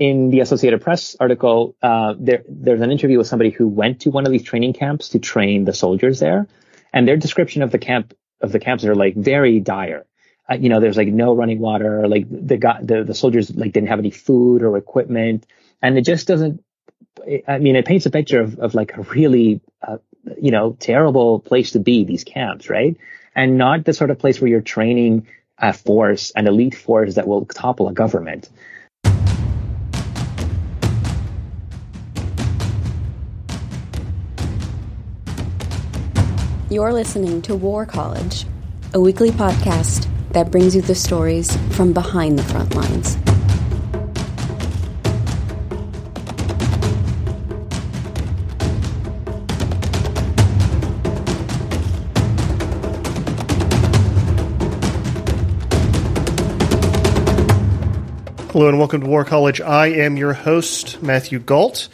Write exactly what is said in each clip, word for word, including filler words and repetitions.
In the Associated Press article, uh, there, there's an interview with somebody who went to one of these training camps to train the soldiers there. And their description of the camp, of the camps are like very dire. Uh, you know, there's like no running water, like the, the, the soldiers like didn't have any food or equipment. And it just doesn't, I mean, it paints a picture of, of like a really, uh, you know, terrible place to be, these camps, right? And not the sort of place where you're training a force, an elite force that will topple a government. You're listening to War College, a weekly podcast that brings you the stories from behind the front lines. Hello and welcome to War College. I am your host, Matthew Gault.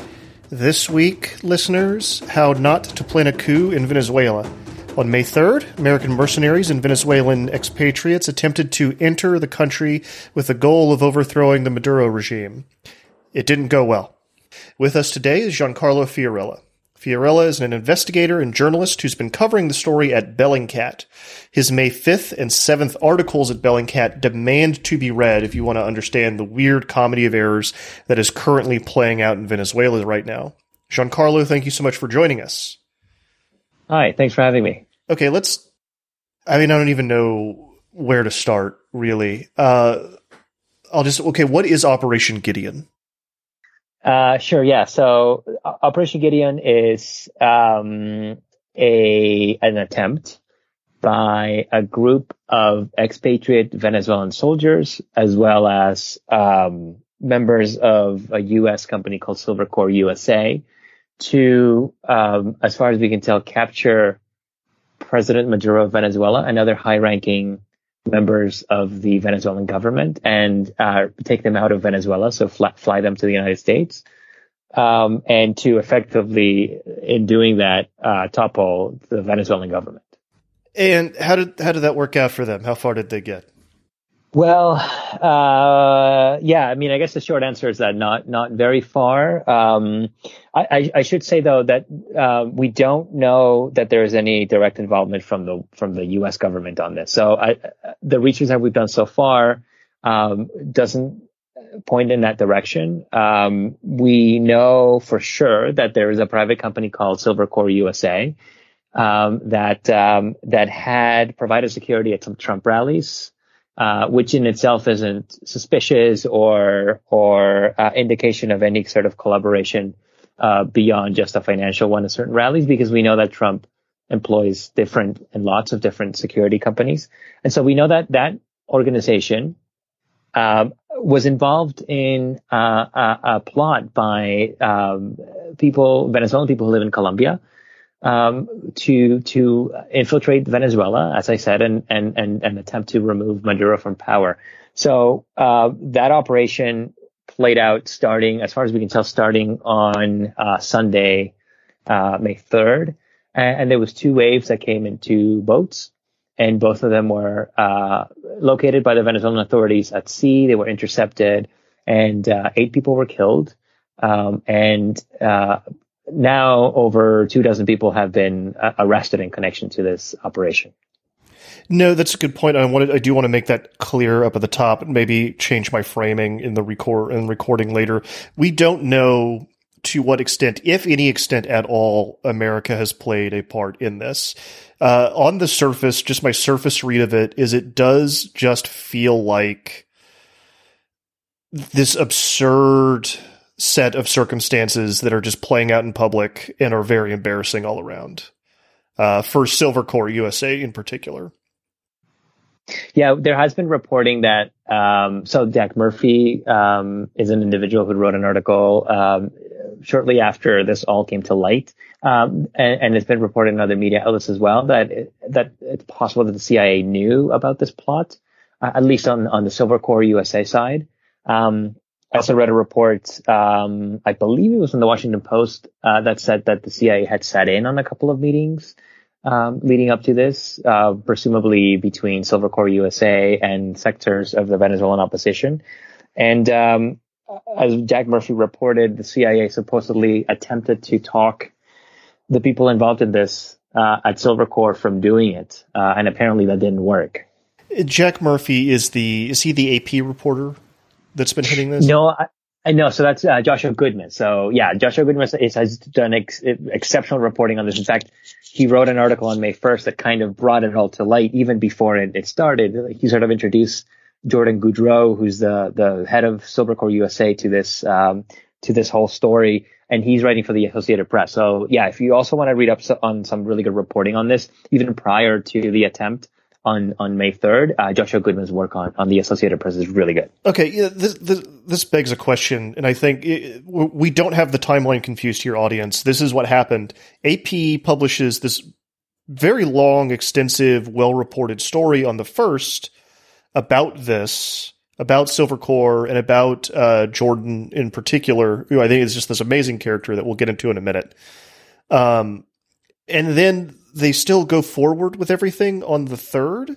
This week, listeners, how not to plan a coup in Venezuela. On May third, American mercenaries and Venezuelan expatriates attempted to enter the country with the goal of overthrowing the Maduro regime. It didn't go well. With us today is Giancarlo Fiorella. Fiorella is an investigator and journalist who's been covering the story at Bellingcat. His May fifth and seventh articles at Bellingcat demand to be read if you want to understand the weird comedy of errors that is currently playing out in Venezuela right now. Giancarlo, thank you so much for joining us. Hi, thanks for having me. Okay, let's... I mean, I don't even know where to start, really. Uh, I'll just... Okay, what is Operation Gideon? Uh, sure, yeah. So, Operation Gideon is um, a an attempt by a group of expatriate Venezuelan soldiers, as well as um, members of a U S company called SilverCorp U S A, to, um, as far as we can tell, capture President Maduro of Venezuela and other high-ranking members of the Venezuelan government and uh, take them out of Venezuela, so fly, fly them to the United States, um, and to effectively, in doing that, uh, topple the Venezuelan government. And how did how did that work out for them? How far did they get? Well, uh, yeah, I mean, I guess the short answer is that not, not very far. Um, I, I, I should say though that, uh, we don't know that there is any direct involvement from the, from the U S government on this. So I, the research that we've done so far, um, doesn't point in that direction. Um, we know for sure that there is a private company called SilverCorp U S A, um, that, um, that had provided security at some Trump rallies. Uh, which in itself isn't suspicious or or uh, indication of any sort of collaboration uh, beyond just a financial one at certain rallies, because we know that Trump employs different and lots of different security companies. And so we know that that organization um, was involved in uh, a, a plot by um, people, Venezuelan people who live in Colombia, Um, to, to infiltrate Venezuela, as I said, and, and, and, and attempt to remove Maduro from power. So, uh, that operation played out starting, as far as we can tell, starting on, uh, Sunday, uh, May third. And, and there was two waves that came in two boats, and both of them were, uh, located by the Venezuelan authorities at sea. They were intercepted, and, uh, eight people were killed. Um, and, uh, Now, over two dozen people have been uh, arrested in connection to this operation. No, that's a good point. I wanted, I do want to make that clear up at the top and maybe change my framing in the record and recording later. We don't know to what extent, if any extent at all, America has played a part in this. Uh, on the surface, just my surface read of it is it does just feel like this absurd set of circumstances that are just playing out in public and are very embarrassing all around, uh, for SilverCorp U S A in particular. Yeah, there has been reporting that, um, so Jack Murphy, um, is an individual who wrote an article, um, shortly after this all came to light. Um, and, and it's been reported in other media outlets as well that, it, that it's possible that the C I A knew about this plot, uh, at least on, on the SilverCorp U S A side. Um, I also read a report, um, I believe it was in the Washington Post, uh, that said that the C I A had sat in on a couple of meetings, Um, leading up to this, uh, presumably between SilverCorp U S A and sectors of the Venezuelan opposition. And, um, as Jack Murphy reported, the C I A supposedly attempted to talk the people involved in this, uh, at SilverCorp from doing it. Uh, and apparently that didn't work. Jack Murphy is the, is he the A P reporter that's been hitting this? No, I, I know. So that's, uh, Joshua Goodman. So yeah, Joshua Goodman is, has done ex- exceptional reporting on this. In fact, he wrote an article on May first that kind of brought it all to light, even before it, it started. He sort of introduced Jordan Goudreau, who's the, the head of SilverCorp U S A, to this um, to this whole story, and he's writing for the Associated Press. So, yeah, if you also want to read up on some really good reporting on this, even prior to the attempt on, on May third, uh, Joshua Goodman's work on, on the Associated Press is really good. Okay, yeah, this, this, this begs a question, and I think it, we don't have the timeline confused here, audience. This is what happened. A P publishes this very long, extensive, well-reported story on the first about this, about SilverCorp, and about uh, Jordan in particular, who I think is just this amazing character that we'll get into in a minute. Um, and then they still go forward with everything on the third?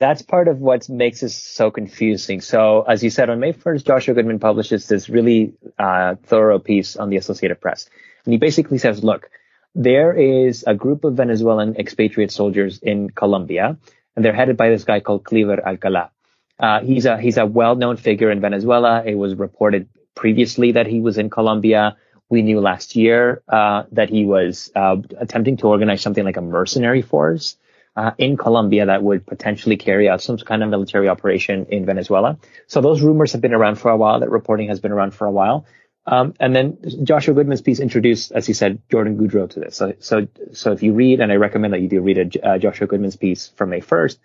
That's part of what makes this so confusing. So, as you said, on May first, Joshua Goodman publishes this really uh, thorough piece on the Associated Press. And he basically says, look, there is a group of Venezuelan expatriate soldiers in Colombia, and they're headed by this guy called Cleaver Alcalá. Uh, he's a he's a well-known figure in Venezuela. It was reported previously that he was in Colombia. We knew last year uh, that he was uh, attempting to organize something like a mercenary force uh, in Colombia that would potentially carry out some kind of military operation in Venezuela. So those rumors have been around for a while. That reporting has been around for a while. Um, and then Joshua Goodman's piece introduced, as he said, Jordan Goudreau to this. So, so, so if you read, and I recommend that you do read a, uh, Joshua Goodman's piece from May first,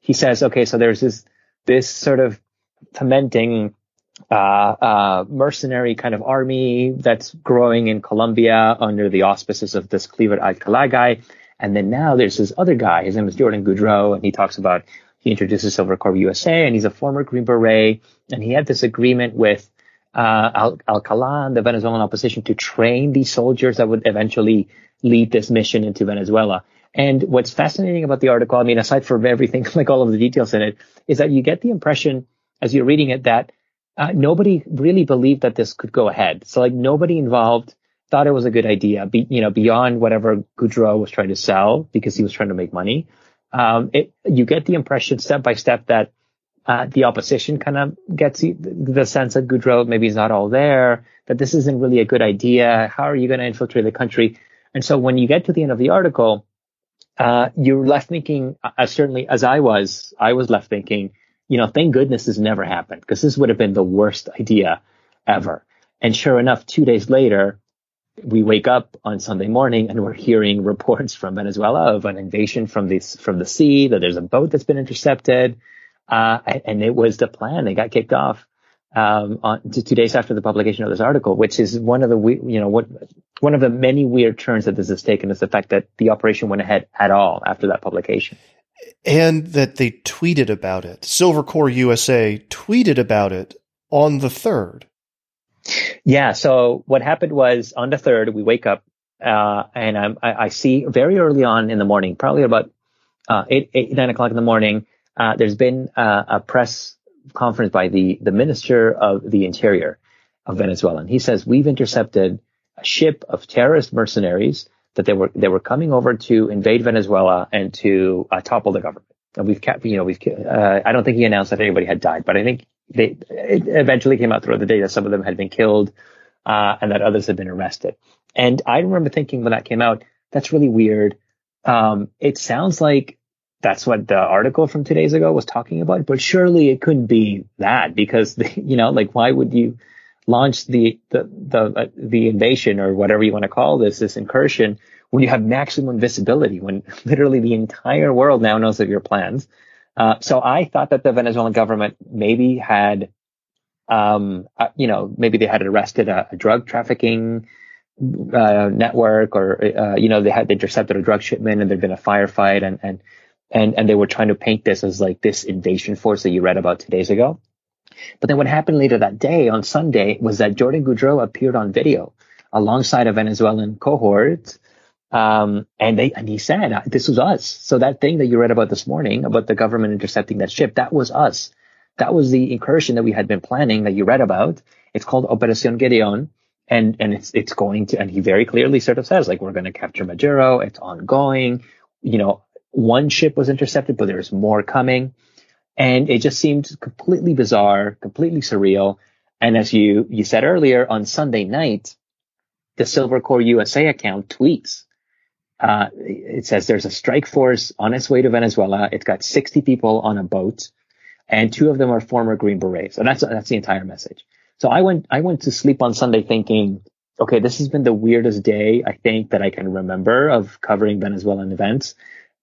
he says, okay, so there's this this sort of fermenting Uh, uh, mercenary kind of army that's growing in Colombia under the auspices of this Cleaver Alcalá guy. And then now there's this other guy. His name is Jordan Goudreau, and he talks about, he introduces SilverCorp U S A, and he's a former Green Beret, and he had this agreement with uh, Al- Alcalá and the Venezuelan opposition to train these soldiers that would eventually lead this mission into Venezuela. And what's fascinating about the article, I mean, aside from everything, like all of the details in it, is that you get the impression as you're reading it that Uh, nobody really believed that this could go ahead. So, like, nobody involved thought it was a good idea, be, you know, beyond whatever Goudreau was trying to sell because he was trying to make money. Um, it, you get the impression step by step that uh, the opposition kind of gets the, the sense that Goudreau maybe is not all there, that this isn't really a good idea. How are you going to infiltrate the country? And so when you get to the end of the article, uh, you're left thinking, uh, certainly as I was, I was left thinking, you know, thank goodness this never happened, because this would have been the worst idea ever. And sure enough, two days later, we wake up on Sunday morning and we're hearing reports from Venezuela of an invasion from this from the sea, that there's a boat that's been intercepted. Uh, and, and it was the plan. They got kicked off um, on, two days after the publication of this article, which is one of the we, you know what one of the many weird turns that this has taken is the fact that the operation went ahead at all after that publication. And that they tweeted about it. SilverCorp U S A tweeted about it on the third. Yeah. So what happened was on the third, we wake up uh, and I'm, I, I see very early on in the morning, probably about uh, eight, eight, nine o'clock in the morning. Uh, there's been uh, a press conference by the, the Minister of the Interior of Venezuela. And he says, we've intercepted a ship of terrorist mercenaries that they were they were coming over to invade Venezuela and to uh, topple the government. And we've kept, you know, we've uh, I don't think he announced that anybody had died, but I think they it eventually came out throughout the day that some of them had been killed, uh, and that others have been arrested. And I remember thinking when that came out, that's really weird. Um, it sounds like that's what the article from two days ago was talking about, but surely it couldn't be that, because, the, you know, like, why would you launch the, the, the, uh, the invasion, or whatever you want to call this, this incursion, when you have maximum visibility, when literally the entire world now knows of your plans. Uh, so I thought that the Venezuelan government maybe had, um, uh, you know, maybe they had arrested a, a drug trafficking uh, network, or, uh, you know, they had intercepted a drug shipment and there'd been a firefight, and, and, and, and they were trying to paint this as like this invasion force that you read about two days ago. But then what happened later that day on Sunday was that Jordan Goudreau appeared on video alongside a Venezuelan cohort. Um, and they, and he said, this was us. So that thing that you read about this morning about the government intercepting that ship, that was us. That was the incursion that we had been planning that you read about. It's called Operation Gideon. And, and it's, it's going to, and he very clearly sort of says, like, we're going to capture Maduro. It's ongoing. You know, one ship was intercepted, but there's more coming. And it just seemed completely bizarre, completely surreal. And as you, you said earlier, on Sunday night, the SilverCorp U S A account tweets. Uh, it says there's a strike force on its way to Venezuela. It's got sixty people on a boat, and two of them are former Green Berets. And that's, that's the entire message. So I went, I went to sleep on Sunday thinking, okay, this has been the weirdest day, I think, that I can remember of covering Venezuelan events.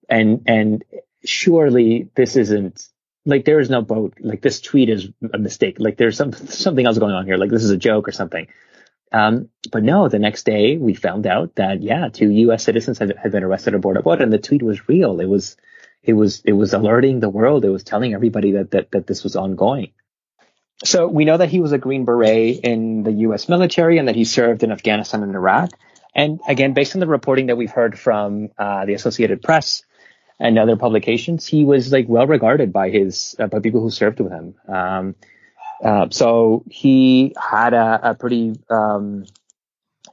And, and surely this isn't, like, there is no boat. Like, this tweet is a mistake. Like, there's some, something else going on here. Like, this is a joke or something. Um, but no, the next day we found out that, yeah, two U S citizens had, had been arrested aboard a boat, and the tweet was real. It was, it was, it was alerting the world. It was telling everybody that, that, that this was ongoing. So we know that he was a Green Beret in the U S military, and that he served in Afghanistan and Iraq. And again, based on the reporting that we've heard from, uh, the Associated Press and other publications, he was, like, well regarded by his, uh, by people who served with him. Um, Uh, so he had a, a pretty, um,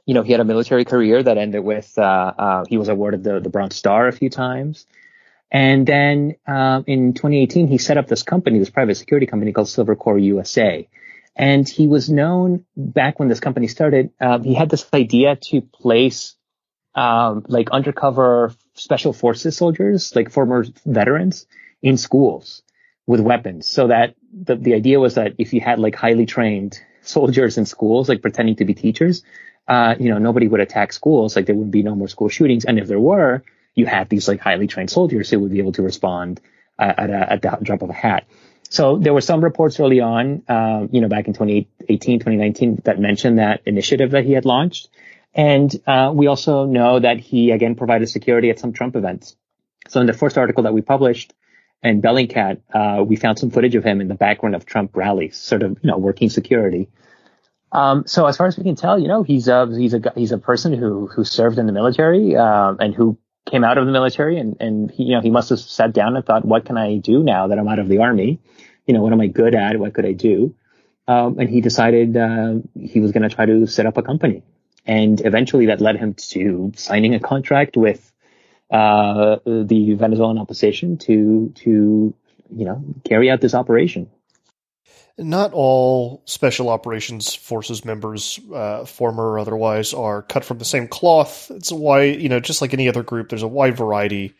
you know, he had a military career that ended with, uh, uh, he was awarded the, the Bronze Star a few times. And then uh, in twenty eighteen, he set up this company, this private security company called SilverCorp U S A. And he was known, back when this company started, uh, he had this idea to place um, like undercover special forces soldiers, like former veterans, in schools with weapons, so that the, the idea was that if you had, like, highly trained soldiers in schools, like, pretending to be teachers, uh, you know, nobody would attack schools. Like, there would be no more school shootings. And if there were, you had these, like, highly trained soldiers who would be able to respond uh, at, a, at the drop of a hat. So there were some reports early on, uh, you know, back in twenty eighteen, twenty nineteen, that mentioned that initiative that he had launched. And uh, we also know that he, again, provided security at some Trump events. So in the first article that we published, and Bellingcat, uh, we found some footage of him in the background of Trump rallies, sort of, you know, working security. Um, so as far as we can tell, you know, he's a, he's a, he's a person who, who served in the military, uh, and who came out of the military, and, and he, you know, he must have sat down and thought, what can I do now that I'm out of the army? You know, what am I good at? What could I do? Um, and he decided, uh, he was going to try to set up a company. And eventually that led him to signing a contract with, Uh, the Venezuelan opposition to, to, you know, carry out this operation. Not all special operations forces members, uh, former or otherwise, are cut from the same cloth. It's a wide, you know, just like any other group, there's a wide variety.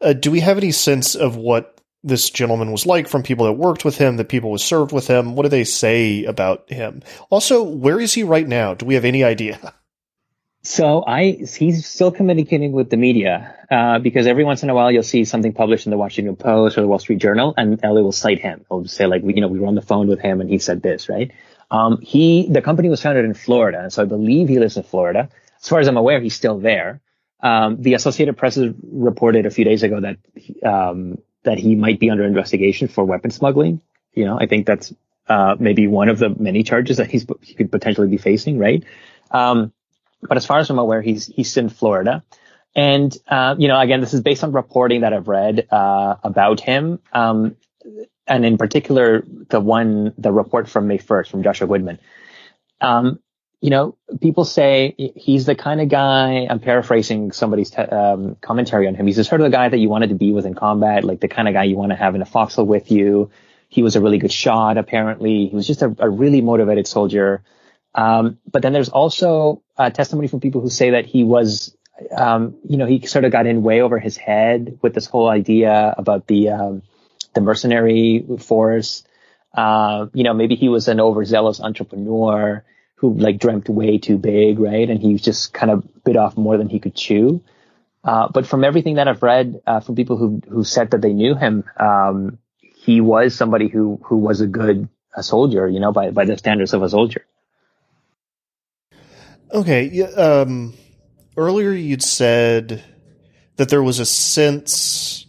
Uh, do we have any sense of what this gentleman was like from people that worked with him, the people who served with him? What do they say about him? Also, where is he right now? Do we have any idea? So I, he's still communicating with the media, uh, because every once in a while you'll see something published in the Washington Post or the Wall Street Journal, and L A will cite him. It'll say, like, we, you know, we were on the phone with him and he said this, right? Um, he, the company was founded in Florida. And so I believe he lives in Florida. As far as I'm aware, he's still there. Um, the Associated Press reported a few days ago that, he, um, that he might be under investigation for weapon smuggling. You know, I think that's, uh, maybe one of the many charges that he's, he could potentially be facing, right? Um, But as far as I'm aware, he's he's in Florida. And, uh, you know, again, this is based on reporting that I've read uh, about him. Um, and in particular, the one, the report from May first from Joshua Goodman. Um, you know, people say he's the kind of guy, I'm paraphrasing somebody's te- um, commentary on him. He's the sort of the guy that you wanted to be with in combat, like the kind of guy you want to have in a foxhole with you. He was a really good shot, apparently. He was just a, a really motivated soldier. Um, but then there's also uh, testimony from people who say that he was, um, you know, he sort of got in way over his head with this whole idea about the um, the mercenary force. Uh, you know, maybe he was an overzealous entrepreneur who like dreamt way too big, right? And he just kind of bit off more than he could chew. Uh, but from everything that I've read uh, from people who who said that they knew him, um, he was somebody who who was a good a soldier, you know, by by the standards of a soldier. Okay. Um, earlier you'd said that there was a sense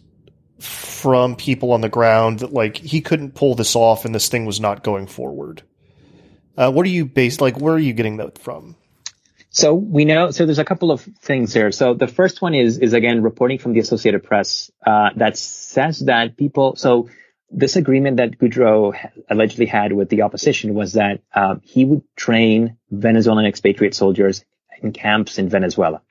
from people on the ground that like he couldn't pull this off and this thing was not going forward. Uh, what are you based like? Where are you getting that from? So we know, so there's a couple of things here. So the first one is, is again, reporting from the Associated Press, uh, that says that people, so this agreement that Goudreau allegedly had with the opposition was that, uh, he would train Venezuelan expatriate soldiers in camps in Venezuela.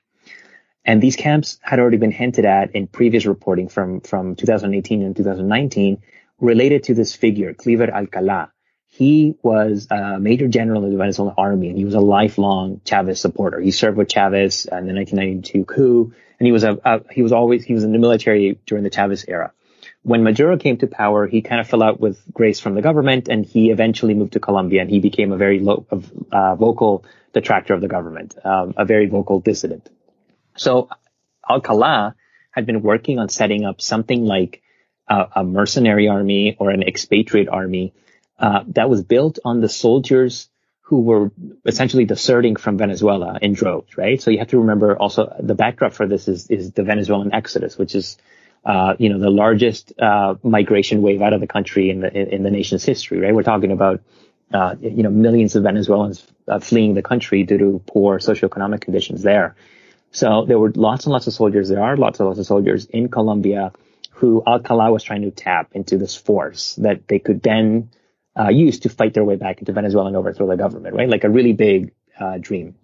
And these camps had already been hinted at in previous reporting from, from two thousand eighteen and two thousand nineteen related to this figure, Cleaver Alcalá. He was a major general in the Venezuelan army, and he was a lifelong Chavez supporter. He served with Chavez in the nineteen ninety-two coup, and he was a, a he was always he was in the military during the Chavez era. When Maduro came to power, he kind of fell out with grace from the government, and he eventually moved to Colombia, and he became a very low, uh, vocal detractor of the government, um, a very vocal dissident. So Alcalá had been working on setting up something like a, a mercenary army or an expatriate army. Uh, that was built on the soldiers who were essentially deserting from Venezuela in droves, right? So you have to remember also the backdrop for this is, is the Venezuelan exodus, which is, uh, you know, the largest, uh, migration wave out of the country in the, in, in the nation's history, right? We're talking about, uh, you know, millions of Venezuelans uh, fleeing the country due to poor socioeconomic conditions there. So there were lots and lots of soldiers. There are lots and lots of soldiers in Colombia who Alcalá was trying to tap into this force that they could then Uh, used to fight their way back into Venezuela and overthrow the government, right? Like a really big uh, dream.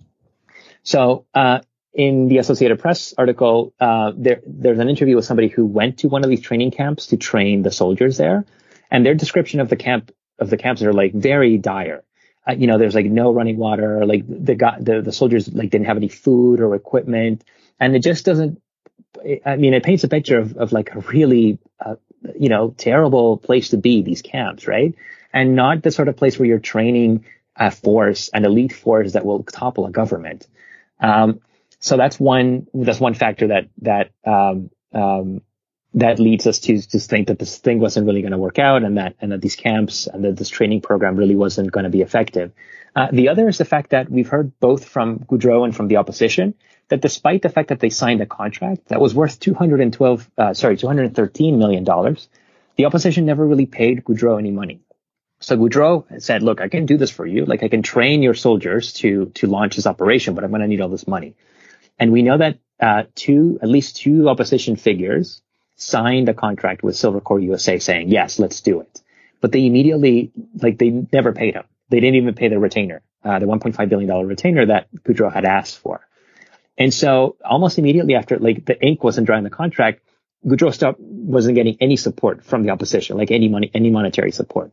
So uh, in the Associated Press article, uh, there there's an interview with somebody who went to one of these training camps to train the soldiers there, and their description of the camp of the camps are like very dire. Uh, you know, there's like no running water, like the the the soldiers like didn't have any food or equipment, and it just doesn't. I mean, it paints a picture of of like a really uh, you know terrible place to be. These camps, right? And not the sort of place where you're training a force, an elite force that will topple a government. Um, so that's one. That's one factor that that um, um, that leads us to to think that this thing wasn't really going to work out, and that and that these camps and that this training program really wasn't going to be effective. Uh, the other is the fact that we've heard both from Goudreau and from the opposition that despite the fact that they signed a contract that was worth two hundred twelve, uh, sorry, two hundred thirteen million dollars, the opposition never really paid Goudreau any money. So Goudreau said, look, I can do this for you. Like I can train your soldiers to, to launch this operation, but I'm going to need all this money. And we know that, uh, two, at least two opposition figures signed a contract with SilverCorp U S A saying, yes, let's do it. But they immediately, like they never paid him. They didn't even pay the retainer, uh, the one point five billion dollars retainer that Goudreau had asked for. And so almost immediately after, like the ink wasn't dry in the contract, Goudreau stopped, wasn't getting any support from the opposition, like any money, any monetary support.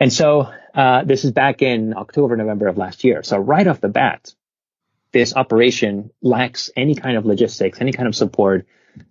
And so uh this is back in October, November of last year. So right off the bat, this operation lacks any kind of logistics, any kind of support,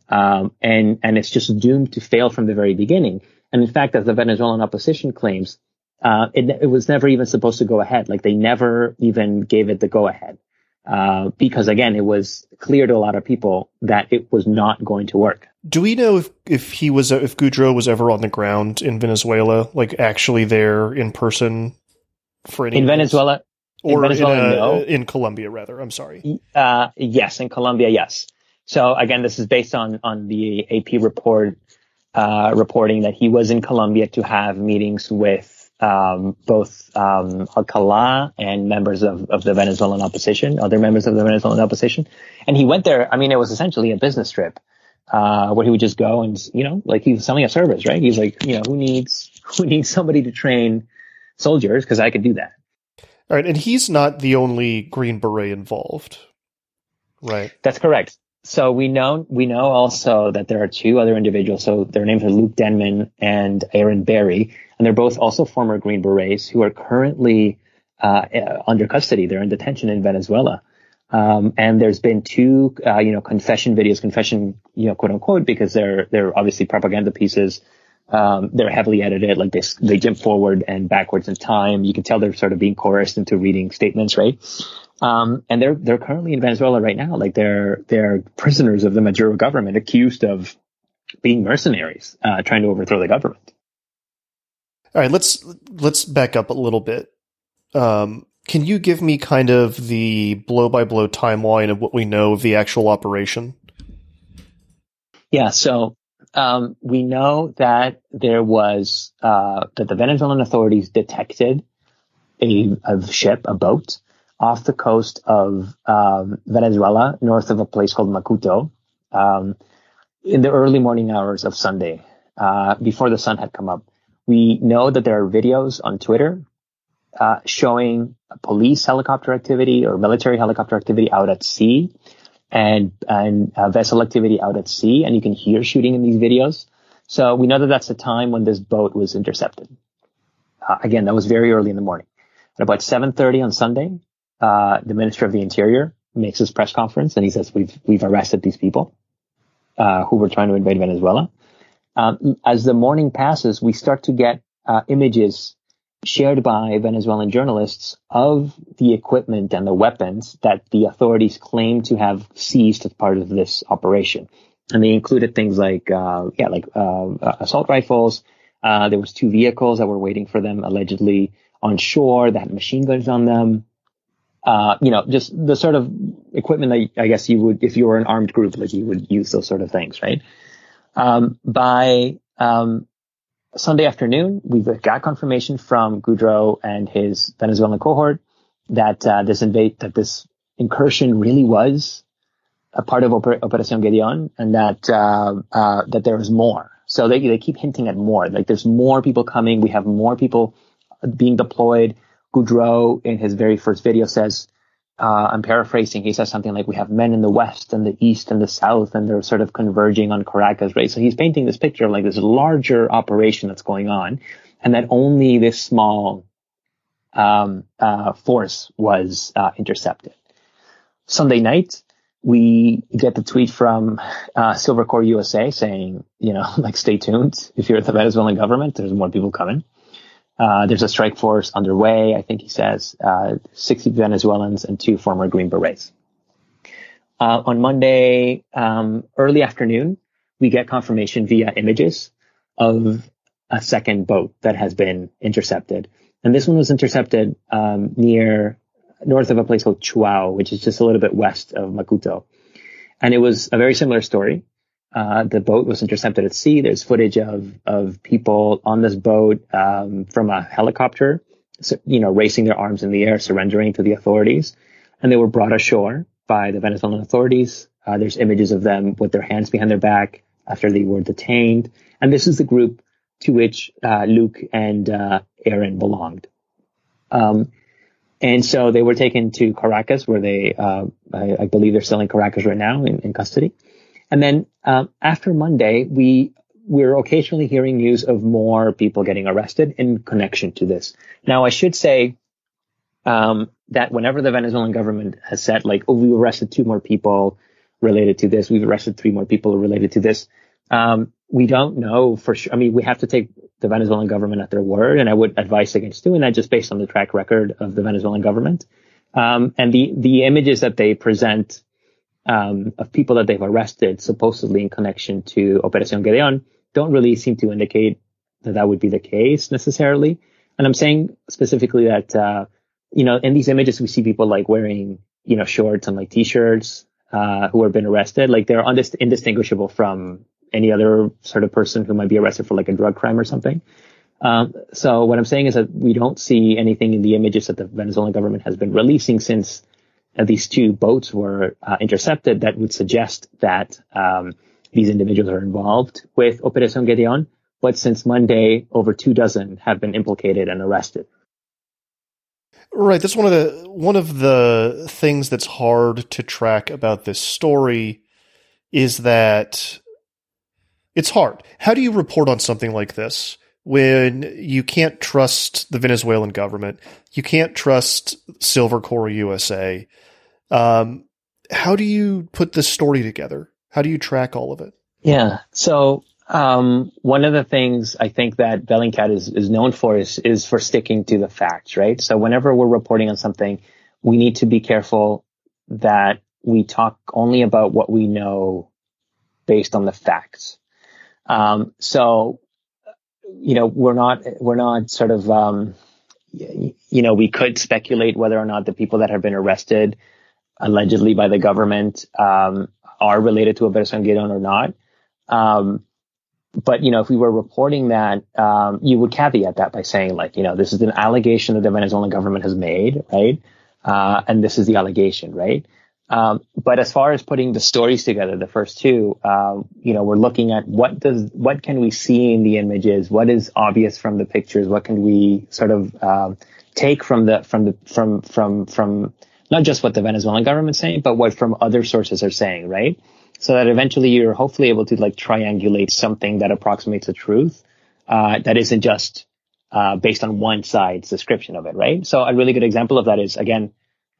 um and and it's just doomed to fail from the very beginning. And in fact, as the Venezuelan opposition claims, uh it, it was never even supposed to go ahead. Like they never even gave it the go ahead, uh because again, it was clear to a lot of people that it was not going to work. Do we know if, if he was, if Goudreau was ever on the ground in Venezuela, like actually there in person for any? In Venezuela? Or in, Venezuela, in, a, no. in Colombia, rather. I'm sorry. Uh, yes, in Colombia, yes. So again, this is based on, on the A P report, uh, reporting that he was in Colombia to have meetings with, um, both, um, Alcalá and members of, of the Venezuelan opposition, other members of the Venezuelan opposition. And he went there. I mean, it was essentially a business trip. Uh, where he would just go and, you know, like he was selling a service, right? He's like, you know, who needs, who needs somebody to train soldiers? Cause I could do that. All right. And he's not the only Green Beret involved, right? That's correct. So we know, we know also that there are two other individuals. So their names are Luke Denman and Aaron Barry, and they're both also former Green Berets who are currently, uh, under custody. They're in detention in Venezuela. Um, and there's been two, uh, you know, confession videos, confession, you know, quote unquote, because they're, they're obviously propaganda pieces. Um, they're heavily edited, like they, they jump forward and backwards in time. You can tell they're sort of being coerced into reading statements, right? Um, and they're, they're currently in Venezuela right now. Like they're, they're prisoners of the Maduro government, accused of being mercenaries, uh, trying to overthrow the government. All right. Let's, let's back up a little bit. Um, Can you give me kind of the blow-by-blow timeline of what we know of the actual operation? Yeah, so um, we know that there was uh, that the Venezuelan authorities detected a, a ship, a boat, off the coast of um, Venezuela, north of a place called Macuto, um, in the early morning hours of Sunday, uh, before the sun had come up. We know that there are videos on Twitter Uh, showing police helicopter activity or military helicopter activity out at sea and, and uh, vessel activity out at sea. And you can hear shooting in these videos. So we know that that's the time when this boat was intercepted. Uh, again, that was very early in the morning. At about seven thirty on Sunday, uh, the Minister of the Interior makes his press conference and he says, we've, we've arrested these people, uh, who were trying to invade Venezuela. Um, as the morning passes, we start to get, uh, images shared by Venezuelan journalists of the equipment and the weapons that the authorities claim to have seized as part of this operation. And they included things like, uh, yeah, like, uh, assault rifles. Uh, there was two vehicles that were waiting for them allegedly on shore that had machine guns on them. Uh, you know, just the sort of equipment that I guess you would, if you were an armed group, like you would use those sort of things, right? Um, by, um, Sunday afternoon, we've got confirmation from Goudreau and his Venezuelan cohort that uh, this invade, that this incursion really was a part of Oper- Operation Gideon, and that uh, uh, that there was more. So they they keep hinting at more. Like there's more people coming. We have more people being deployed. Goudreau, in his very first video, says, uh, I'm paraphrasing. He says something like, "We have men in the west and the east and the south, and they're sort of converging on Caracas," right? So he's painting this picture of like this larger operation that's going on, and that only this small um, uh, force was uh, intercepted. Sunday night, we get the tweet from uh, SilverCorp U S A saying, you know, like, stay tuned. If you're at the Venezuelan government, there's more people coming. Uh, there's a strike force underway. I think he says, uh, sixty Venezuelans and two former Green Berets. Uh, on Monday, um, early afternoon, we get confirmation via images of a second boat that has been intercepted. And this one was intercepted, um, near north of a place called Chuao, which is just a little bit west of Macuto. And it was a very similar story. Uh, the boat was intercepted at sea. There's footage of, of people on this boat, um, from a helicopter, so, you know, raising their arms in the air, surrendering to the authorities. And they were brought ashore by the Venezuelan authorities. Uh, there's images of them with their hands behind their back after they were detained. And this is the group to which, uh, Luke and, uh, Aaron belonged. Um, and so they were taken to Caracas, where they, uh, I, I believe they're still in Caracas right now in, in custody. And then um, after Monday, we we're occasionally hearing news of more people getting arrested in connection to this. Now, I should say um, that whenever the Venezuelan government has said, like, oh, we arrested two more people related to this, we've arrested three more people related to this, um, we don't know for sure. I mean, we have to take the Venezuelan government at their word, and I would advise against doing that just based on the track record of the Venezuelan government. Um, and the, the images that they present Um, of people that they've arrested supposedly in connection to Operación Gideon don't really seem to indicate that that would be the case necessarily. And I'm saying specifically that, uh, you know, in these images, we see people like wearing, you know, shorts and like t-shirts, uh, who have been arrested. Like they're undis- indistinguishable from any other sort of person who might be arrested for like a drug crime or something. Um, so what I'm saying is that we don't see anything in the images that the Venezuelan government has been releasing since Uh, these two boats were uh, intercepted that would suggest that um, these individuals are involved with Operación Gideon. But since Monday, over two dozen have been implicated and arrested. Right. That's one of the one of the things that's hard to track about this story is that it's hard. How do you report on something like this? when you can't trust the Venezuelan government, you can't trust SilverCorp U S A. Um, how do you put this story together? How do you track all of it? Yeah. So um, one of the things I think that Bellingcat is, is known for is, is for sticking to the facts, right? So whenever we're reporting on something, we need to be careful that we talk only about what we know based on the facts. Um, so, you know, we're not, we're not sort of, um, you know, we could speculate whether or not the people that have been arrested allegedly by the government, um, are related to Operation Gideon or not. Um, but, you know, if we were reporting that, um, you would caveat that by saying, like, you know, this is an allegation that the Venezuelan government has made, right? Uh, and this is the allegation, right? Um, but as far as putting the stories together, the first two, um, you know, we're looking at what does, what can we see in the images? What is obvious from the pictures? What can we sort of, um, take from the, from the, from, from, from not just what the Venezuelan government's saying, but what from other sources are saying, right? So that eventually you're hopefully able to like triangulate something that approximates the truth, uh, that isn't just, uh, based on one side's description of it, right? So a really good example of that is, again,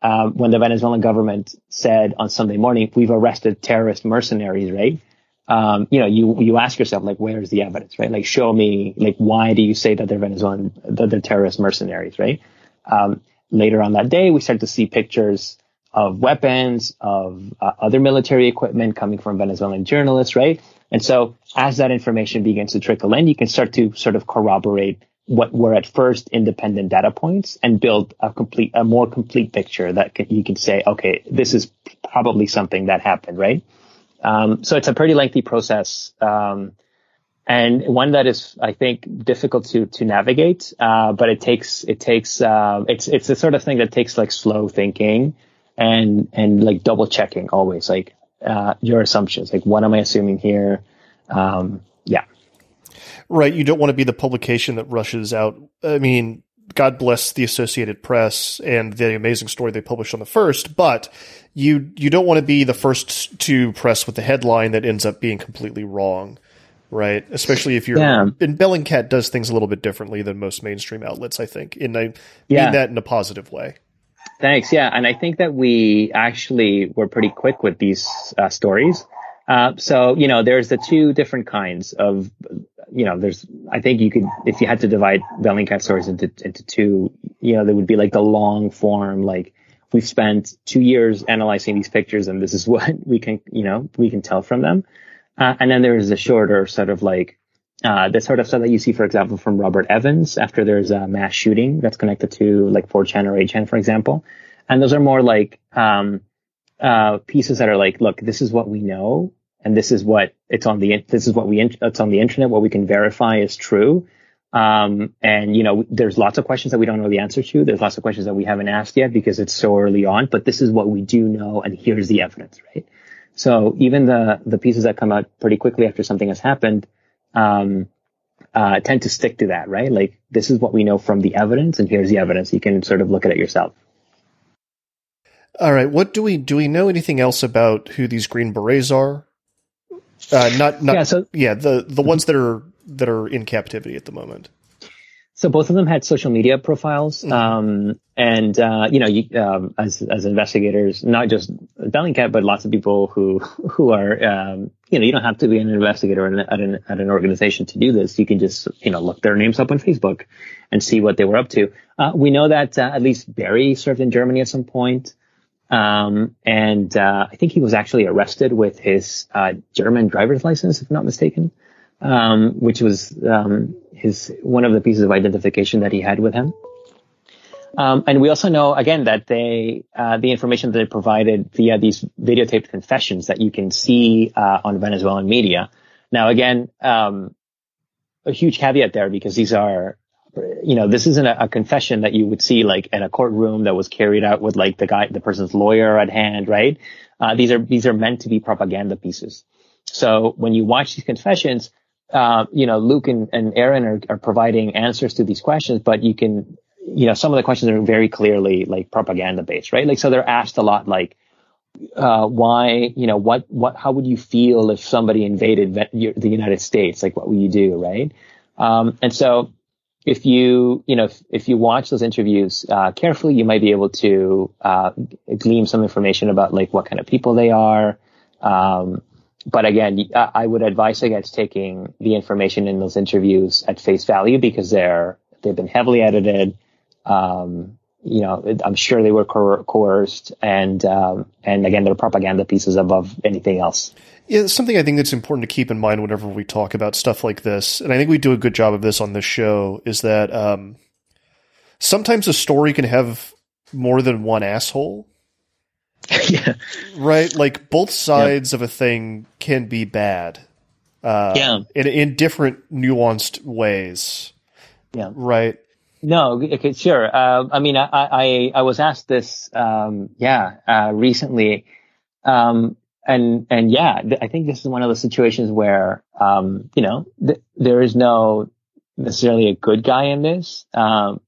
Um, when the Venezuelan government said on Sunday morning, we've arrested terrorist mercenaries, right? Um, you know, you, you ask yourself, like, where's the evidence, right? Like, show me, like, why do you say that they're Venezuelan, that they're terrorist mercenaries, right? Um, later on that day, we start to see pictures of weapons, of uh, other military equipment coming from Venezuelan journalists, right? And so as that information begins to trickle in, you can start to sort of corroborate what were at first independent data points and build a complete, a more complete picture that can, you can say, okay, this is probably something that happened, right? Um, so it's a pretty lengthy process. Um, and one that is, I think, difficult to, to navigate. Uh, but it takes, it takes, uh, it's, it's the sort of thing that takes like slow thinking and, and like double checking always, like, uh, your assumptions, like, what am I assuming here? Um, yeah. Right. You don't want to be the publication that rushes out. I mean, God bless the Associated Press and the amazing story they published on the first, but you you don't want to be the first to press with the headline that ends up being completely wrong, right? Especially if you're yeah. – and Bellingcat does things a little bit differently than most mainstream outlets, I think, and I yeah. mean that in a positive way. Thanks. Yeah, and I think that we actually were pretty quick with these uh, stories. Uh, so, you know, there's the two different kinds of, you know, there's, I think you could, if you had to divide Bellingcat stories into, into two, you know, there would be like the long form, like, we've spent two years analyzing these pictures and this is what we can, you know, we can tell from them. Uh, and then there's the shorter sort of like, uh, the sort of stuff that you see, for example, from Robert Evans after there's a mass shooting that's connected to like four chan or eight chan, for example. And those are more like, um, Uh, pieces that are like, look, this is what we know, and this is what it's on the, this is what we, it's on the internet, what we can verify is true. Um, and you know, there's lots of questions that we don't know the answer to. There's lots of questions that we haven't asked yet because it's so early on, but this is what we do know, and here's the evidence, right? So even the, the pieces that come out pretty quickly after something has happened, um, uh, tend to stick to that, right? Like, this is what we know from the evidence, and here's the evidence. You can sort of look at it yourself. All right. What do we do? We know anything else about who these Green Berets are? Uh, not, not yeah. So, yeah the, the ones that are that are in captivity at the moment. So both of them had social media profiles, um, and uh, you know, you, um, as as investigators, not just Bellingcat, but lots of people who who are um, you know, you don't have to be an investigator at an at an organization to do this. You can just, you know, look their names up on Facebook and see what they were up to. Uh, we know that uh, at least Barry served in Germany at some point. Um, and, uh, I think he was actually arrested with his, uh, German driver's license, if I'm not mistaken, um, which was, um, his, one of the pieces of identification that he had with him. Um, and we also know, again, that they, uh, the information that they provided via these videotaped confessions that you can see, uh, on Venezuelan media. Now, again, um, a huge caveat there, because these are, you know, this isn't a, a confession that you would see like in a courtroom that was carried out with like the guy, the person's lawyer at hand, right? Uh, these are, these are meant to be propaganda pieces. So when you watch these confessions, uh, you know, Luke and, and Aaron are, are providing answers to these questions, but you can, you know, some of the questions are very clearly like propaganda based, right? Like, so they're asked a lot, like, uh, why, you know, what, what, how would you feel if somebody invaded the United States? Like, what would you do, right? Um, and so if you, you know, if, if you watch those interviews uh, carefully, you might be able to uh, glean some information about like what kind of people they are. Um, but again, I, I would advise against taking the information in those interviews at face value because they're they've been heavily edited. Um, you know, I'm sure they were coer- coerced, and um, and again, they're propaganda pieces above anything else. Yeah, something I think that's important to keep in mind whenever we talk about stuff like this, and I think we do a good job of this on this show, is that um, sometimes a story can have more than one asshole. Yeah. Right? Like, both sides yeah. of a thing can be bad. Uh, yeah. In, in different nuanced ways. Yeah. Right? No, okay, sure. Uh, I mean, I, I, I was asked this, um, yeah, uh, recently. Um, and, and yeah, th- I think this is one of those situations where, um, you know, th- there is no necessarily a good guy in this. Um,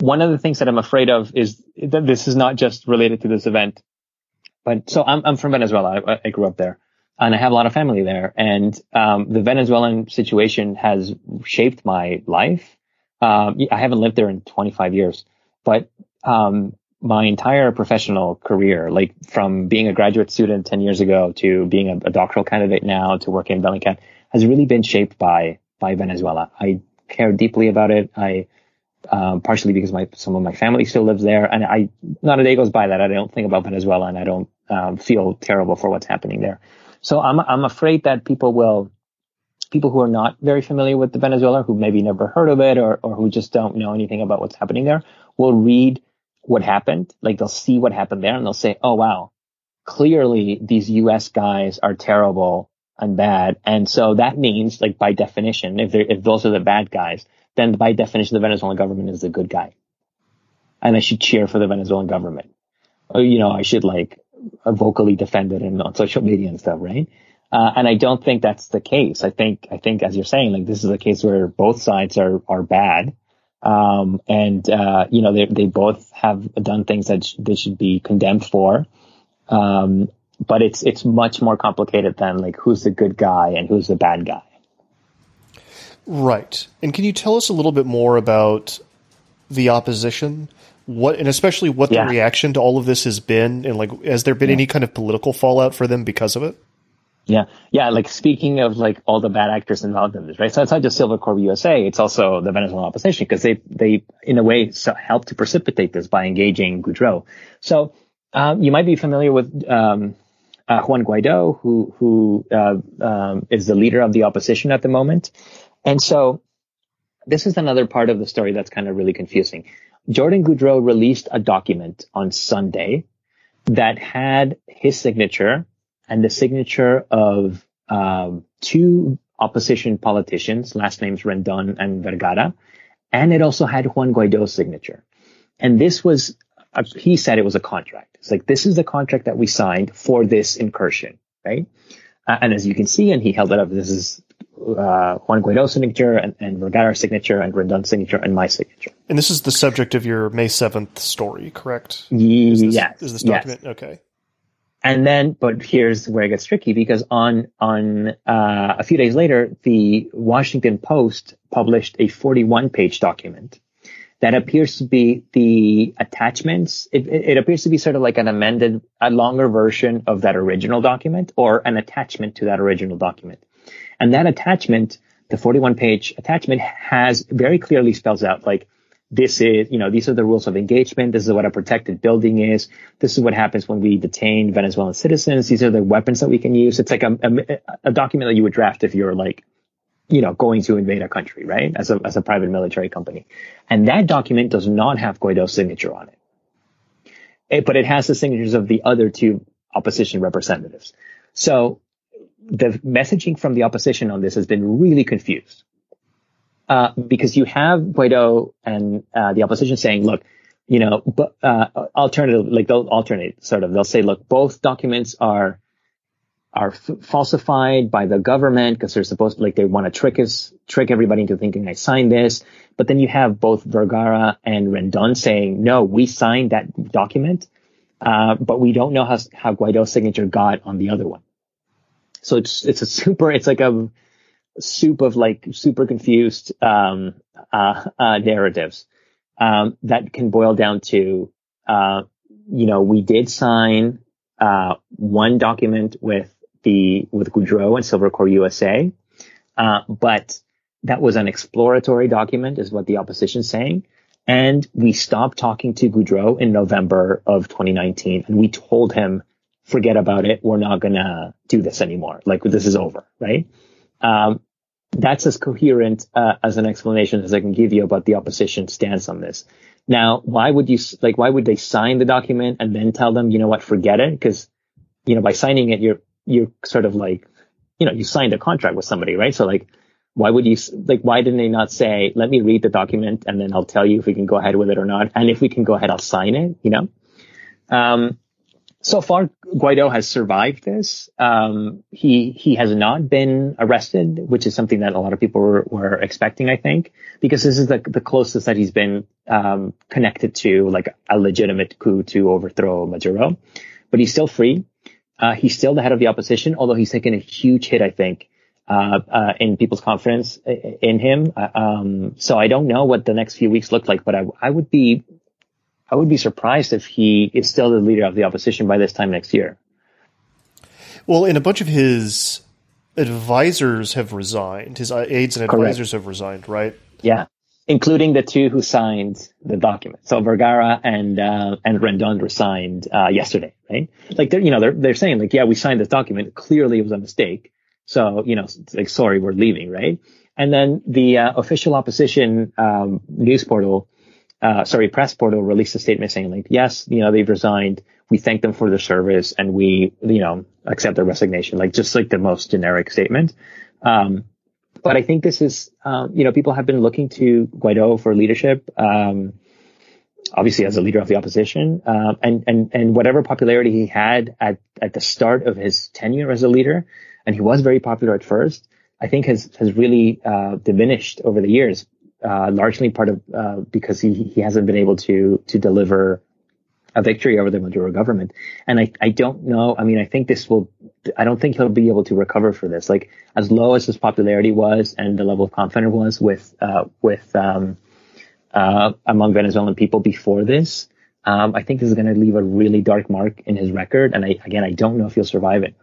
one of the things that I'm afraid of is that this is not just related to this event, but so I'm, I'm from Venezuela. I, I grew up there and I have a lot of family there. And, um, the Venezuelan situation has shaped my life. Um, I haven't lived there in twenty-five years, but, um, my entire professional career, like from being a graduate student ten years ago to being a, a doctoral candidate now to working in Bellingcat, has really been shaped by, by Venezuela. I care deeply about it. I, um, partially because my, some of my family still lives there, and I, not a day goes by that I don't think about Venezuela and I don't, um, feel terrible for what's happening there. So I'm, I'm afraid that people will, people who are not very familiar with the Venezuela, who maybe never heard of it or, or who just don't know anything about what's happening there, will read what happened. Like, they'll see what happened there and they'll say, oh, wow, clearly these U S guys are terrible and bad. And so that means, like, by definition, if they're, if those are the bad guys, then by definition, the Venezuelan government is the good guy. And I should cheer for the Venezuelan government. Or, you know, I should like vocally defend it and on social media and stuff, right? Uh, and I don't think that's the case. I think, I think, as you're saying, like, this is a case where both sides are, are bad. Um, and, uh, you know, they, they both have done things that sh- they should be condemned for. Um, but it's, it's much more complicated than like who's the good guy and who's the bad guy. Right. And can you tell us a little bit more about the opposition? What, and especially what yeah. the reaction to all of this has been, and like, has there been yeah. any kind of political fallout for them because of it? Yeah. Yeah. Like, speaking of like all the bad actors involved in this, right? So it's not just SilverCorp U S A. It's also the Venezuelan opposition, because they, they in a way so helped to precipitate this by engaging Goudreau. So, um, you might be familiar with, um, uh, Juan Guaidó, who, who, uh, um, is the leader of the opposition at the moment. And so this is another part of the story that's kind of really confusing. Jordan Goudreau released a document on Sunday that had his signature and the signature of um, two opposition politicians, last names Rendon and Vergara, and it also had Juan Guaidó's signature. And this was, a, he said it was a contract. It's like, this is the contract that we signed for this incursion, right? Uh, and as you can see, and he held it up, this is uh, Juan Guaidó's signature and, and Vergara's signature and Rendon's signature and my signature. And this is the subject of your May seventh story, correct? Yes. Is this, yes, is this document? Yes. Okay. And then, but here's where it gets tricky, because on, on, uh, a few days later, the Washington Post published a forty-one page document that appears to be the attachments. It, it, it appears to be sort of like an amended, a longer version of that original document, or an attachment to that original document. And that attachment, the forty-one page attachment, has very clearly spells out like, this is, you know, these are the rules of engagement. This is what a protected building is. This is what happens when we detain Venezuelan citizens. These are the weapons that we can use. It's like a, a, a document that you would draft if you're like, you know, going to invade a country, right? As a, as a private military company. And that document does not have Guaido's signature on it. it. But it has the signatures of the other two opposition representatives. So the messaging from the opposition on this has been really confused. Uh, because you have Guaidó and, uh, the opposition saying, look, you know, but, uh, alternative, like they'll alternate sort of, they'll say, look, both documents are, are f- falsified by the government, because they're supposed to, like, they want to trick us, trick everybody into thinking I signed this. But then you have both Vergara and Rendon saying, no, we signed that document. Uh, but we don't know how, how Guaidó's signature got on the other one. So it's, it's a super, it's like a, soup of like super confused um, uh, uh, narratives um, that can boil down to, uh, you know, we did sign uh, one document with the with Goudreau and SilverCorp U S A, uh, but that was an exploratory document, is what the opposition is saying. And we stopped talking to Goudreau in November of twenty nineteen, and we told him, forget about it. We're not going to do this anymore. Like, this is over, right? Um, that's as coherent uh, as an explanation as I can give you about the opposition stance on this. Now, why would you like, why would they sign the document and then tell them, you know what, forget it? Because, you know, by signing it, you're, you're sort of like, you know, you signed a contract with somebody, right? So like, why would you, like, why didn't they not say, let me read the document and then I'll tell you if we can go ahead with it or not. And if we can go ahead, I'll sign it, you know? Um, so far, Guaido has survived this. Um, he, he has not been arrested, which is something that a lot of people were, were expecting, I think, because this is the, the closest that he's been, um, connected to like a legitimate coup to overthrow Maduro, but he's still free. Uh, he's still the head of the opposition, although he's taken a huge hit, I think. Uh, uh, in people's confidence in him. Uh, um, so I don't know what the next few weeks look like, but I, I would be, I would be surprised if he is still the leader of the opposition by this time next year. Well, and a bunch of his advisors have resigned. His aides and advisors Correct. have resigned, right? Yeah. Including the two who signed the document. So Vergara and, uh, and Rendon resigned, uh, yesterday, right? Like they're, you know, they're, they're saying like, yeah, we signed this document. Clearly it was a mistake. So, you know, like, sorry, we're leaving, right? And then the uh, official opposition um, news portal, uh, sorry, press portal released a statement saying, like, yes, you know, they've resigned. We thank them for their service and we, you know, accept their resignation, like just like the most generic statement. Um, but I think this is, um, you know, people have been looking to Guaido for leadership, um, obviously as a leader of the opposition. Uh, and, and, and whatever popularity he had at, at the start of his tenure as a leader, and he was very popular at first, I think has, has really, uh, diminished over the years, uh, largely part of, uh, because he, he hasn't been able to, to deliver a victory over the Maduro government. And I, I don't know. I mean, I think this will, I don't think he'll be able to recover for this. Like as low as his popularity was and the level of confidence was with, uh, with, um, uh, among Venezuelan people before this, um, I think this is going to leave a really dark mark in his record. And I, again, I don't know if he'll survive it.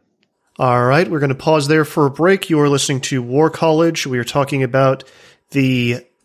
All right, we're going to pause there for a break. You are listening to War College. We are talking about the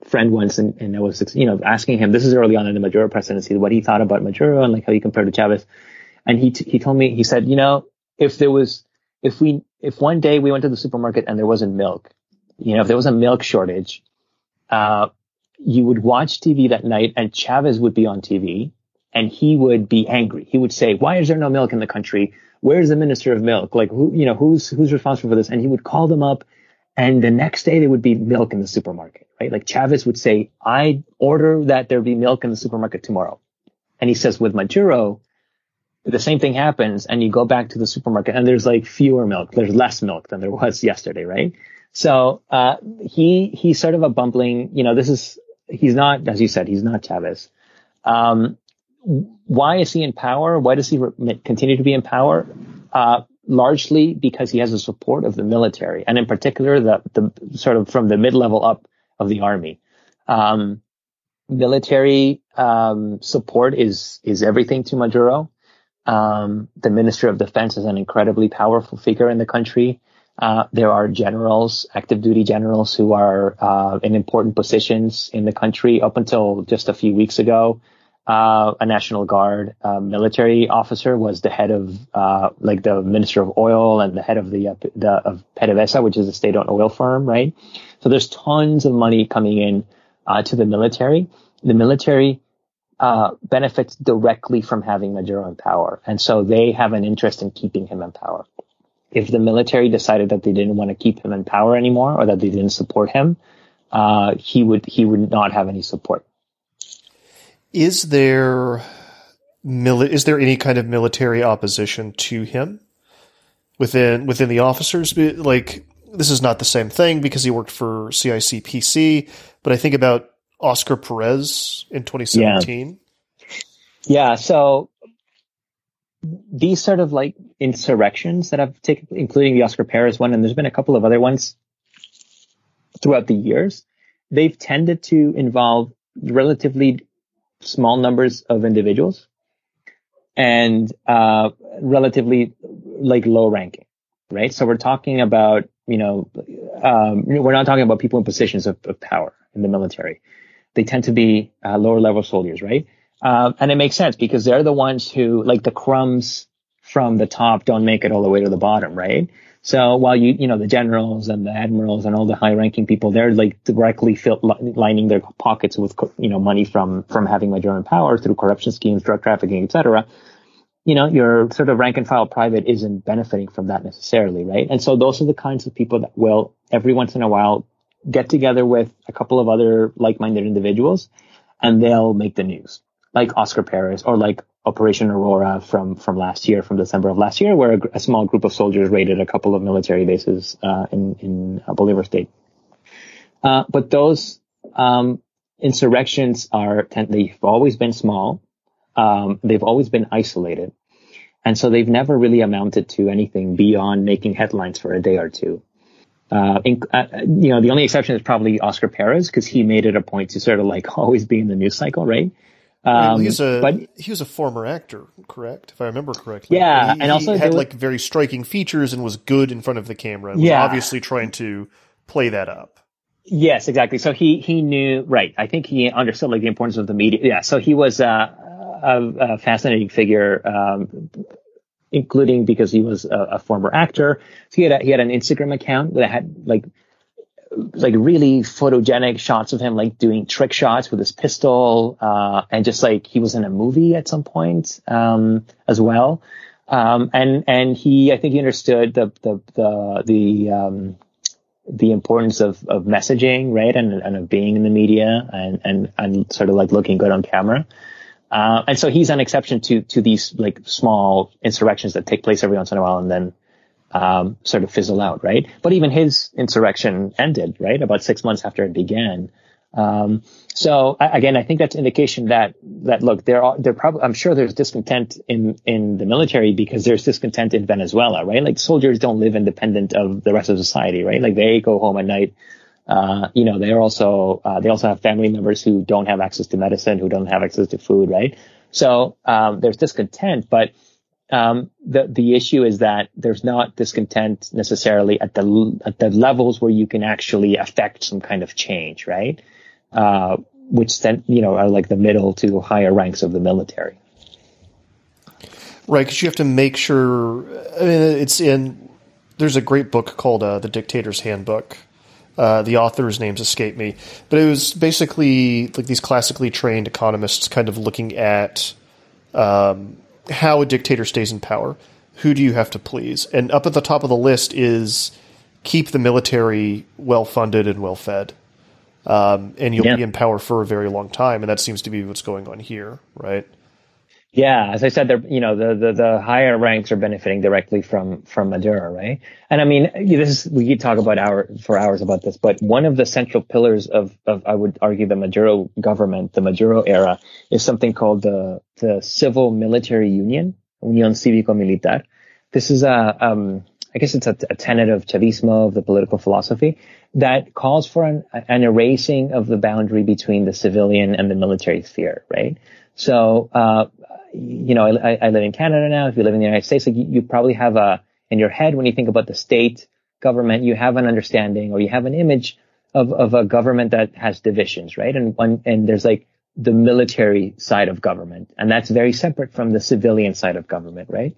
friend once, and, and I was, you know, asking him. This is early on in the Maduro presidency, what he thought about Maduro and like how he compared to Chavez. And he t- he told me, he said, you know, if there was If we, if one day we went to the supermarket and there wasn't milk, you know, if there was a milk shortage, uh, you would watch T V that night and Chavez would be on T V and he would be angry. He would say, why is there no milk in the country? Where's the minister of milk? Like, who, you know, who's, who's responsible for this? And he would call them up. And the next day there would be milk in the supermarket, right? Like Chavez would say, I order that there be milk in the supermarket tomorrow. And he says with Maduro, the same thing happens. And you go back to the supermarket and there's like fewer milk. There's less milk than there was yesterday, right? So uh he he's sort of a bumbling, you know, this is he's not, as you said, he's not Chavez. Um Why is he in power? Why does he re- continue to be in power? Uh largely because he has the support of the military, and in particular, the, the sort of from the mid-level up of the army. Um, military um, support is is everything to Maduro. Um, the Minister of Defense is an incredibly powerful figure in the country. Uh, there are generals, active duty generals, who are uh, in important positions in the country. Up until just a few weeks ago, Uh, a National Guard uh, military officer was the head of uh, like the Minister of Oil and the head of the, uh, the of P D V S A, which is a state-owned oil firm, right? So there's tons of money coming in uh, to the military. The military uh, benefits directly from having Maduro in power, and so they have an interest in keeping him in power. If the military decided that they didn't want to keep him in power anymore, or that they didn't support him, uh, he would he would not have any support. Is there mili- is there any kind of military opposition to him within within the officers? Like, this is not the same thing because he worked for C I C P C, but I think about Oscar Perez in twenty seventeen. Yeah, yeah, so these sort of like insurrections that have taken, including the Oscar Perez one, and there's been a couple of other ones throughout the years, they've tended to involve relatively small numbers of individuals and uh relatively like low ranking, right? So we're talking about, you know, um we're not talking about people in positions of, of power in the military. They tend to be uh, lower level soldiers, right? Uh, and it makes sense because they're the ones who, like, the crumbs from the top don't make it all the way to the bottom, right? So while you, you know, the generals and the admirals and all the high ranking people, they're like directly fill, lining their pockets with, you know, money from, from having Maduro in power through corruption schemes, drug trafficking, et cetera. You know, your sort of rank and file private isn't benefiting from that necessarily, right? And so those are the kinds of people that will every once in a while get together with a couple of other like-minded individuals and they'll make the news, like Oscar Perez or like Operation Aurora from, from last year, from December of last year, where a, a small group of soldiers raided a couple of military bases uh, in, in Bolivar State. Uh, but those um, insurrections are, they've always been small. Um, they've always been isolated. And so they've never really amounted to anything beyond making headlines for a day or two. Uh, in, uh, you know, the only exception is probably Oscar Perez, because he made it a point to sort of like always be in the news cycle, right? Um, he's a, but, he was a former actor, correct? If I remember correctly. Yeah. He, and also he had was, like very striking features and was good in front of the camera. And yeah. Was obviously trying to play that up. Yes, exactly. So he, he knew, right. I think he understood like the importance of the media. Yeah. So he was uh, a, a fascinating figure, um, including because he was a, a former actor. So he had, a, he had an Instagram account that had like, like really photogenic shots of him, like doing trick shots with his pistol. Uh, and just like he was in a movie at some point, um, as well. Um, and, and he, I think he understood the, the, the, the, um, the importance of, of messaging, right. And, and of being in the media and, and, and sort of like looking good on camera. Uh, and so he's an exception to, to these like small insurrections that take place every once in a while and then, um sort of fizzle out, right? But even his insurrection ended, right, about six months after it began. Um so again, I think that's indication that that look, there are there probably I'm sure there's discontent in in the military because there's discontent in Venezuela, right? Like soldiers don't live independent of the rest of society, right? Like they go home at night. Uh you know, they're also uh they also have family members who don't have access to medicine, who don't have access to food, right? So um there's discontent, but Um, the, the issue is that there's not discontent necessarily at the, at the levels where you can actually affect some kind of change, right? Uh, which then, you know, are like the middle to higher ranks of the military. Right. Cause you have to make sure, I mean, it's in, there's a great book called, uh, The Dictator's Handbook, Uh, the author's names escape me. But it was basically like these classically trained economists kind of looking at um, how a dictator stays in power. Who do you have to please? And up at the top of the list is keep the military well-funded and well-fed. Um, and you'll yeah. be in power for a very long time. And that seems to be what's going on here, right? Yeah. As I said, they're, you know, the, the, the higher ranks are benefiting directly from, from Maduro, right? And I mean, this is, we could talk about hour for hours about this, but one of the central pillars of, of, I would argue, the Maduro government, the Maduro era, is something called the, the Civil Military Union, Unión Cívico-Militar. This is a, um, I guess it's a, a tenet of Chavismo, of the political philosophy, that calls for an, an erasing of the boundary between the civilian and the military sphere, right? So, uh, you know, I, I live in Canada now. If you live in the United States, like you, you probably have a, in your head, when you think about the state government, you have an understanding or you have an image of, of a government that has divisions, right? And one, and there's like the military side of government, and that's very separate from the civilian side of government, right?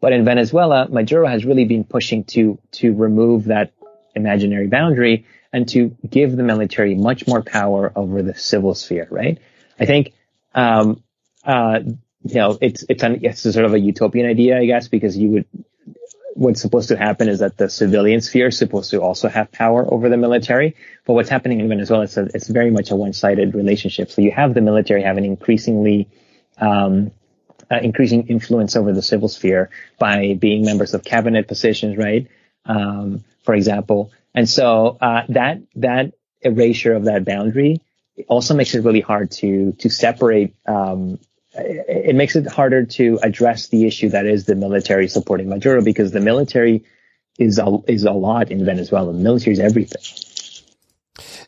But in Venezuela, Maduro has really been pushing to, to remove that imaginary boundary and to give the military much more power over the civil sphere, right? I think, um, uh, you know, it's, it's, an, it's sort of a utopian idea, I guess, because you would, what's supposed to happen is that the civilian sphere is supposed to also have power over the military. But what's happening in Venezuela is that it's very much a one-sided relationship. So you have the military having increasingly, um, Uh, increasing influence over the civil sphere by being members of cabinet positions, right? Um, for example. And so, uh, that, that erasure of that boundary also makes it really hard to, to separate, um, it, it makes it harder to address the issue that is the military supporting Maduro, because the military is a, is a lot in Venezuela. The military is everything.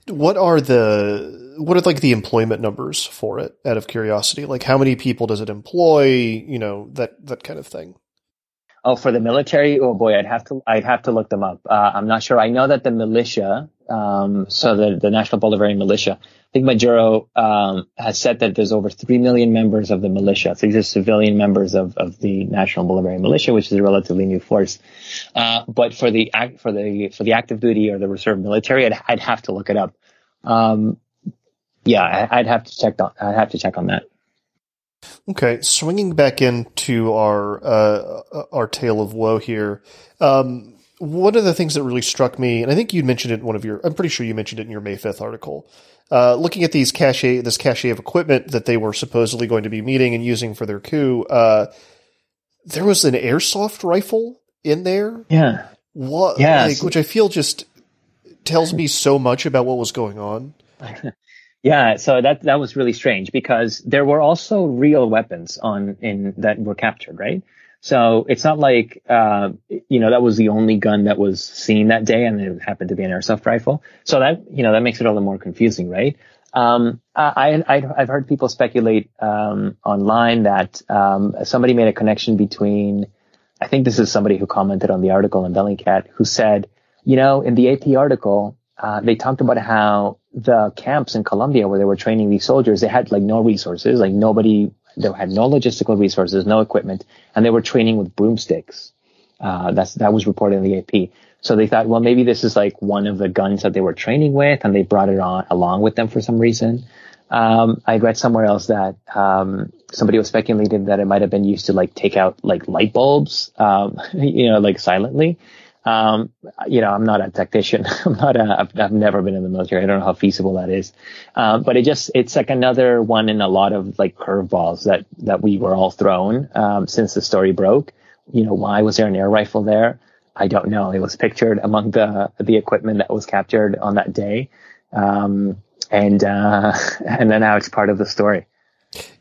What are the, what are like the employment numbers for it, out of curiosity? Like how many people does it employ? You know, that, that kind of thing. Oh, for the military? Oh boy, I'd have to, I'd have to look them up. Uh, I'm not sure. I know that the militia, um, so the, the National Bolivarian Militia, I think Maduro, um, has said that there's over three million members of the militia. So these are civilian members of, of the National Bolivarian Militia, which is a relatively new force. Uh, but for the act, for the, for the active duty or the reserve military, I'd, I'd have to look it up. Um, yeah, I'd have to check on, I'd have to check on that. Okay, swinging back into our uh, our tale of woe here, um, one of the things that really struck me, and I think you mentioned it in one of your, I'm pretty sure you mentioned it in your May fifth article, uh, looking at these cache, this cache of equipment that they were supposedly going to be meeting and using for their coup, uh, there was an airsoft rifle in there? Yeah. What, yeah like, which I feel just tells me so much about what was going on. Yeah, so that that was really strange, because there were also real weapons on in that were captured, right? So it's not like uh you know that was the only gun that was seen that day, and it happened to be an airsoft rifle. So that you know that makes it all the more confusing, right? Um, I, I I've heard people speculate um online that um somebody made a connection between, I think this is somebody who commented on the article in Bellingcat, who said, you know, in the A P article, Uh, they talked about how the camps in Colombia where they were training these soldiers, they had like no resources, like nobody, they had no logistical resources, no equipment, and they were training with broomsticks. Uh, that's, that was reported in the A P. So they thought, well, maybe this is like one of the guns that they were training with, and they brought it on along with them for some reason. Um, I read somewhere else that, um, somebody was speculating that it might have been used to like take out like light bulbs, um, you know, like silently. Um, you know, I'm not a tactician. I'm not a, I've, I've never been in the military. I don't know how feasible that is. Um, but it just, it's like another one in a lot of like curveballs that, that we were all thrown, um, since the story broke. You know, why was there an air rifle there? I don't know. It was pictured among the, the equipment that was captured on that day. Um, and, uh, and then now it's part of the story.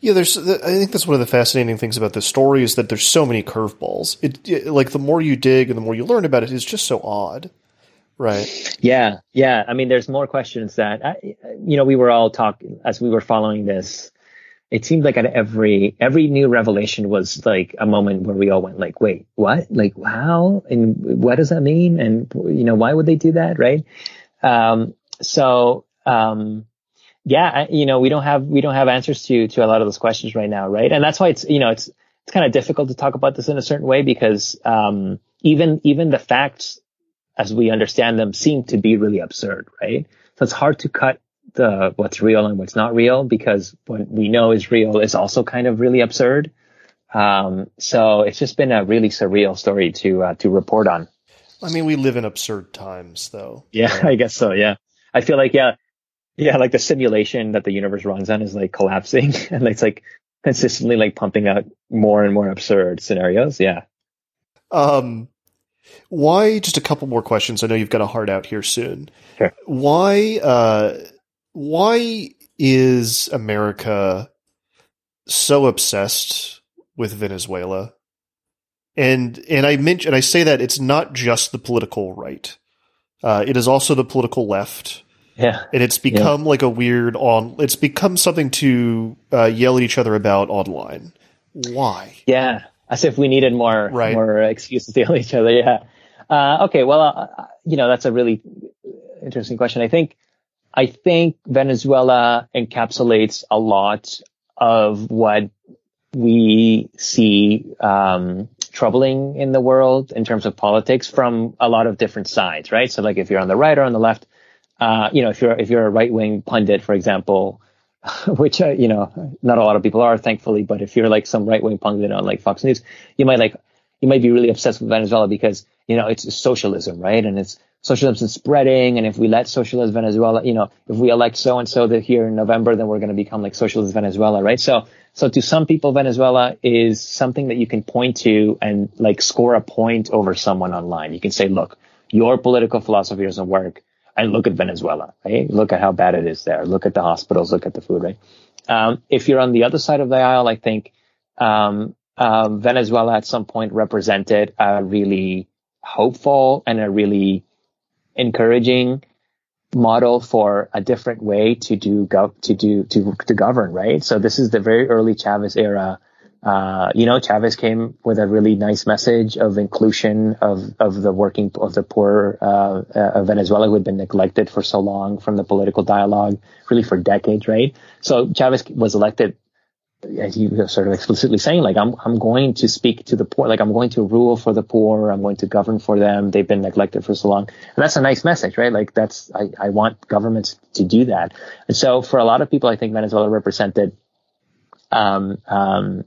Yeah, there's. I think that's one of the fascinating things about this story is that there's so many curveballs. It, it like the more you dig and the more you learn about it, it's just so odd, right? Yeah, yeah. I mean, there's more questions that I, you know we were all talking as we were following this. It seemed like at every every new revelation was like a moment where we all went like, wait, what? Like, how? And what does that mean? And you know, why would they do that, right? Um, so. Um, Yeah, you know, we don't have we don't have answers to to a lot of those questions right now, right? And that's why it's you know it's it's kind of difficult to talk about this in a certain way, because um even even the facts as we understand them, seem to be really absurd, right? So it's hard to cut the what's real and what's not real, because what we know is real is also kind of really absurd. Um, so it's just been a really surreal story to uh, to report on. I mean, we live in absurd times, though. Yeah, right? I guess so. Yeah, I feel like yeah, yeah, like the simulation that the universe runs on is like collapsing, and it's like consistently like pumping out more and more absurd scenarios. Yeah. Um, why? Just a couple more questions. I know you've got a hard out here soon. Sure. Why? Uh, why is America so obsessed with Venezuela? And and I mention I say that it's not just the political right. Uh, it is also the political left. Yeah. And it's become yeah. like a weird on it's become something to uh, yell at each other about online. Why? Yeah. As if we needed more right. more excuses to yell at each other. Yeah. Uh, okay, well, uh, you know, that's a really interesting question. I think I think Venezuela encapsulates a lot of what we see um troubling in the world in terms of politics from a lot of different sides, right? So like if you're on the right or on the left, uh you know, if you're if you're a right-wing pundit, for example, which uh, you know, not a lot of people are, thankfully, but if you're like some right-wing pundit on like Fox News, you might like you might be really obsessed with Venezuela because, you know, it's socialism, right? And it's socialism's spreading, and if we let socialist Venezuela, you know, if we elect so-and-so here in November, then we're going to become like socialist Venezuela, right? So, so to some people, Venezuela is something that you can point to and like score a point over someone online. You can say, look, your political philosophy doesn't work, and look at Venezuela, right? Look at how bad it is there. Look at the hospitals, look at the food, right? Um, if you're on the other side of the aisle, I think, um, um, Venezuela at some point represented a really hopeful and a really encouraging model for a different way to do gov- to do to to govern, right? So this is the very early Chavez era. Uh, you know, Chavez came with a really nice message of inclusion of of the working of the poor uh, uh, of Venezuela, who had been neglected for so long from the political dialogue, really for decades, right? So Chavez was elected, as he was sort of explicitly saying, like, I'm I'm going to speak to the poor, like, I'm going to rule for the poor, I'm going to govern for them, they've been neglected for so long. And that's a nice message, right? Like, that's, I, I want governments to do that. And so for a lot of people, I think Venezuela represented, um, um,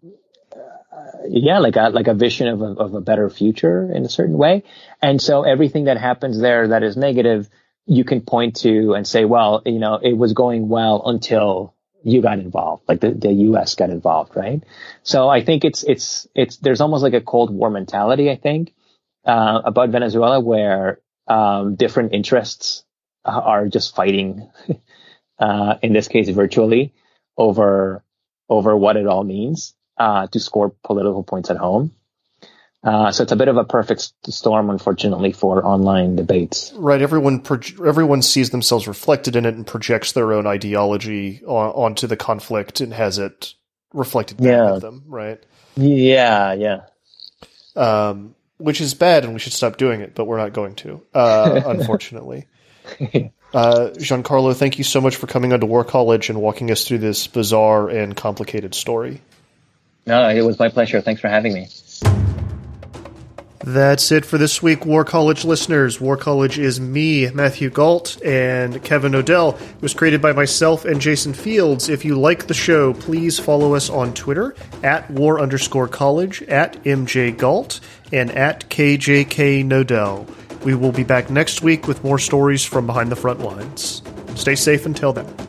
yeah, like a, like a vision of a, of a better future in a certain way. And so everything that happens there that is negative, you can point to and say, well, you know, it was going well until you got involved, like the, the U S got involved, right? So I think it's, it's, it's, there's almost like a Cold War mentality, I think, uh, about Venezuela, where, um, different interests are just fighting, uh, in this case, virtually over, over what it all means, uh, to score political points at home. Uh, so it's a bit of a perfect storm, unfortunately, for online debates. Right. Everyone pro- everyone sees themselves reflected in it and projects their own ideology on- onto the conflict and has it reflected back yeah. at them, right? Yeah, yeah. Um, which is bad, and we should stop doing it, but we're not going to, uh, unfortunately. Uh, Giancarlo, thank you so much for coming onto War College and walking us through this bizarre and complicated story. No, it was my pleasure. Thanks for having me. That's it for this week, War College listeners. War College is me, Matthew Gault, and Kevin O'Dell. It was created by myself and Jason Fields. If you like the show, please follow us on Twitter, at war underscore college, at M J Gault, and at K J K Nodell. We will be back next week with more stories from behind the front lines. Stay safe until then.